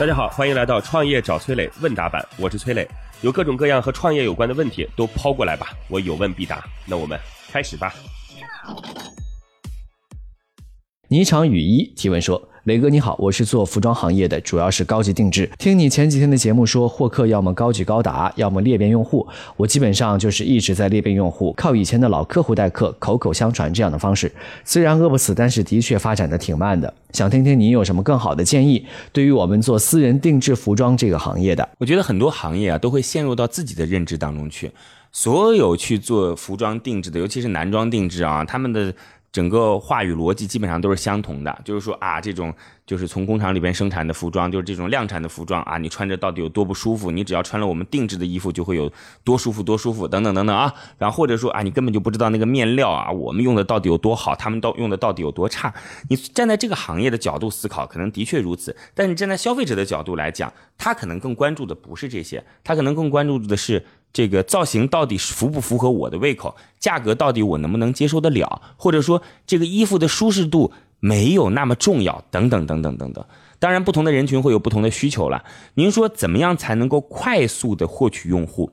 大家好，欢迎来到创业找崔磊问答版，我是崔磊，有各种各样和创业有关的问题都抛过来吧，我有问必答。那我们开始吧。霓裳羽衣提问说，磊哥你好，我是做服装行业的，主要是高级定制。听你前几天的节目说，获客要么高举高打，要么裂变用户，我基本上就是一直在裂变用户，靠以前的老客户带客，口口相传这样的方式，虽然饿不死，但是的确发展的挺慢的。想听听你有什么更好的建议，对于我们做私人定制服装这个行业的。我觉得很多行业啊，都会陷入到自己的认知当中去，所有去做服装定制的，尤其是男装定制啊，他们的整个话语逻辑基本上都是相同的，就是说啊，这种就是从工厂里边生产的服装，就是这种量产的服装啊，你穿着到底有多不舒服，你只要穿了我们定制的衣服就会有多舒服等等等等啊，然后或者说啊，你根本就不知道那个面料啊，我们用的到底有多好，他们用的到底有多差。你站在这个行业的角度思考，可能的确如此，但是站在消费者的角度来讲，他可能更关注的不是这些，他可能更关注的是这个造型到底符不符合我的胃口，价格到底我能不能接受得了，或者说这个衣服的舒适度没有那么重要，等等等等等等。当然不同的人群会有不同的需求了。您说怎么样才能够快速的获取用户，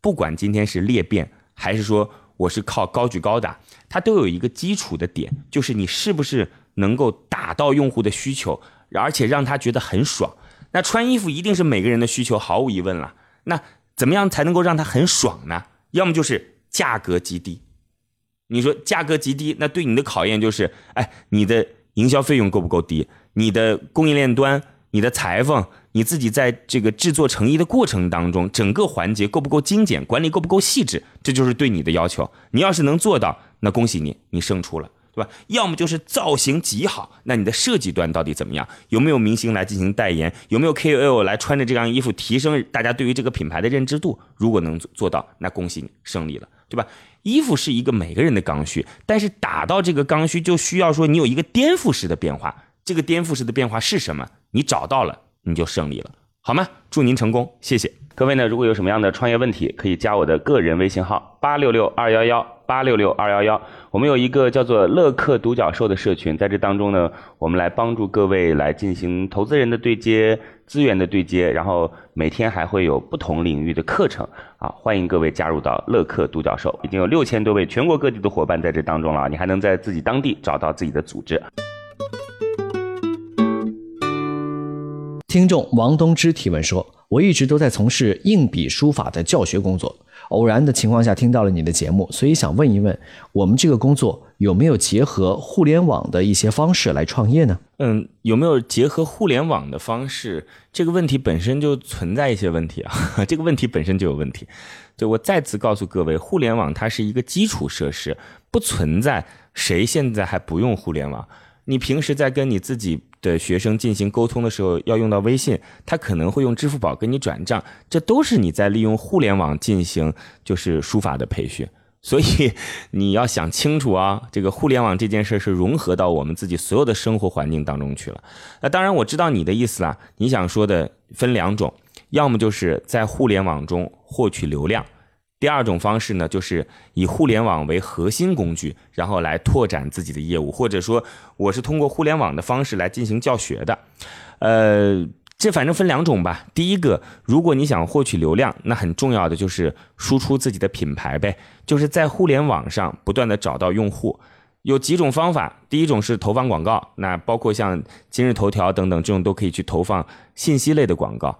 不管今天是裂变还是说我是靠高举高打，它都有一个基础的点，就是你是不是能够打到用户的需求，而且让他觉得很爽。那穿衣服一定是每个人的需求，毫无疑问了。那怎么样才能够让它很爽呢？要么就是价格极低。你说价格极低，那对你的考验就是，哎，你的营销费用够不够低？你的供应链端、你的裁缝、你自己在这个制作成衣的过程当中，整个环节够不够精简？管理够不够细致？这就是对你的要求。你要是能做到，那恭喜你，你胜出了，对吧？要么就是造型极好，那你的设计端到底怎么样？有没有明星来进行代言？有没有 KOL 来穿着这样衣服提升大家对于这个品牌的认知度？如果能做到，那恭喜你胜利了，对吧？衣服是一个每个人的刚需，但是打到这个刚需就需要说你有一个颠覆式的变化，这个颠覆式的变化是什么？你找到了，你就胜利了，好吗？祝您成功，谢谢。各位呢，如果有什么样的创业问题，可以加我的个人微信号86621186621，我们有一个叫做乐客独角兽的社群，在这当中呢，我们来帮助各位来进行投资人的对接、资源的对接，然后每天还会有不同领域的课程啊，欢迎各位加入到乐客独角兽，已经有6000多位全国各地的伙伴在这当中了，你还能在自己当地找到自己的组织。听众王东之提问说，我一直都在从事硬笔书法的教学工作，偶然的情况下听到了你的节目，所以想问一问，我们这个工作有没有结合互联网的一些方式来创业呢？有没有结合互联网的方式，这个问题本身就存在一些问题啊，这个问题本身就有问题。对，我再次告诉各位，互联网它是一个基础设施，不存在谁现在还不用互联网。你平时在跟你自己的学生进行沟通的时候要用到微信，他可能会用支付宝给你转账，这都是你在利用互联网进行就是书法的培训。所以你要想清楚啊，这个互联网这件事是融合到我们自己所有的生活环境当中去了。那当然我知道你的意思啦，你想说的分两种，要么就是在互联网中获取流量，第二种方式呢，就是以互联网为核心工具，然后来拓展自己的业务，或者说我是通过互联网的方式来进行教学的。这反正分两种吧。第一个，如果你想获取流量，那很重要的就是输出自己的品牌呗，就是在互联网上不断的找到用户。有几种方法，第一种是投放广告，那包括像今日头条等等这种都可以去投放信息类的广告。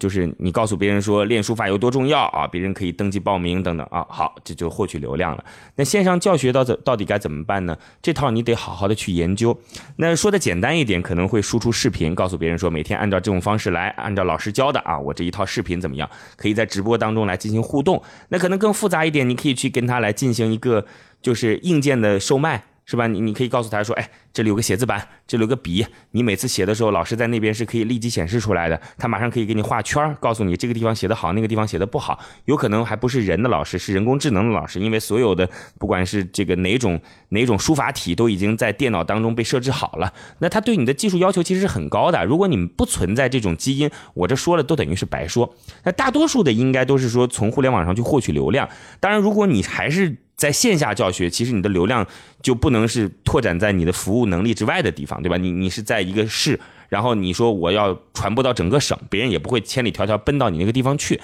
就是你告诉别人说练书法有多重要啊，别人可以登记报名等等啊，好，这就获取流量了。那线上教学到底该怎么办呢？这套你得好好的去研究。那说的简单一点，可能会输出视频，告诉别人说每天按照这种方式来，按照老师教的啊，我这一套视频怎么样，可以在直播当中来进行互动。那可能更复杂一点，你可以去跟他来进行一个就是硬件的售卖。是吧？你可以告诉他说，哎，这里有个写字板，这里有个笔，你每次写的时候，老师在那边是可以立即显示出来的，他马上可以给你画圈，告诉你这个地方写得好，那个地方写得不好。有可能还不是人的老师，是人工智能的老师，因为所有的不管是这个哪种书法体都已经在电脑当中被设置好了。那他对你的技术要求其实是很高的，如果你们不存在这种基因，我这说了都等于是白说。那大多数的应该都是说从互联网上去获取流量。当然，如果你还是在线下教学，其实你的流量就不能是拓展在你的服务能力之外的地方，对吧？你是在一个市，然后你说我要传播到整个省，别人也不会千里迢迢奔到你那个地方去。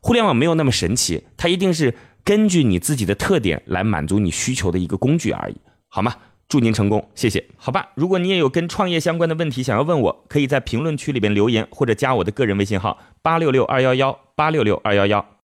互联网没有那么神奇，它一定是根据你自己的特点来满足你需求的一个工具而已，好吗？祝您成功，谢谢。好吧，如果你也有跟创业相关的问题想要问我，可以在评论区里边留言，或者加我的个人微信号866211 866211。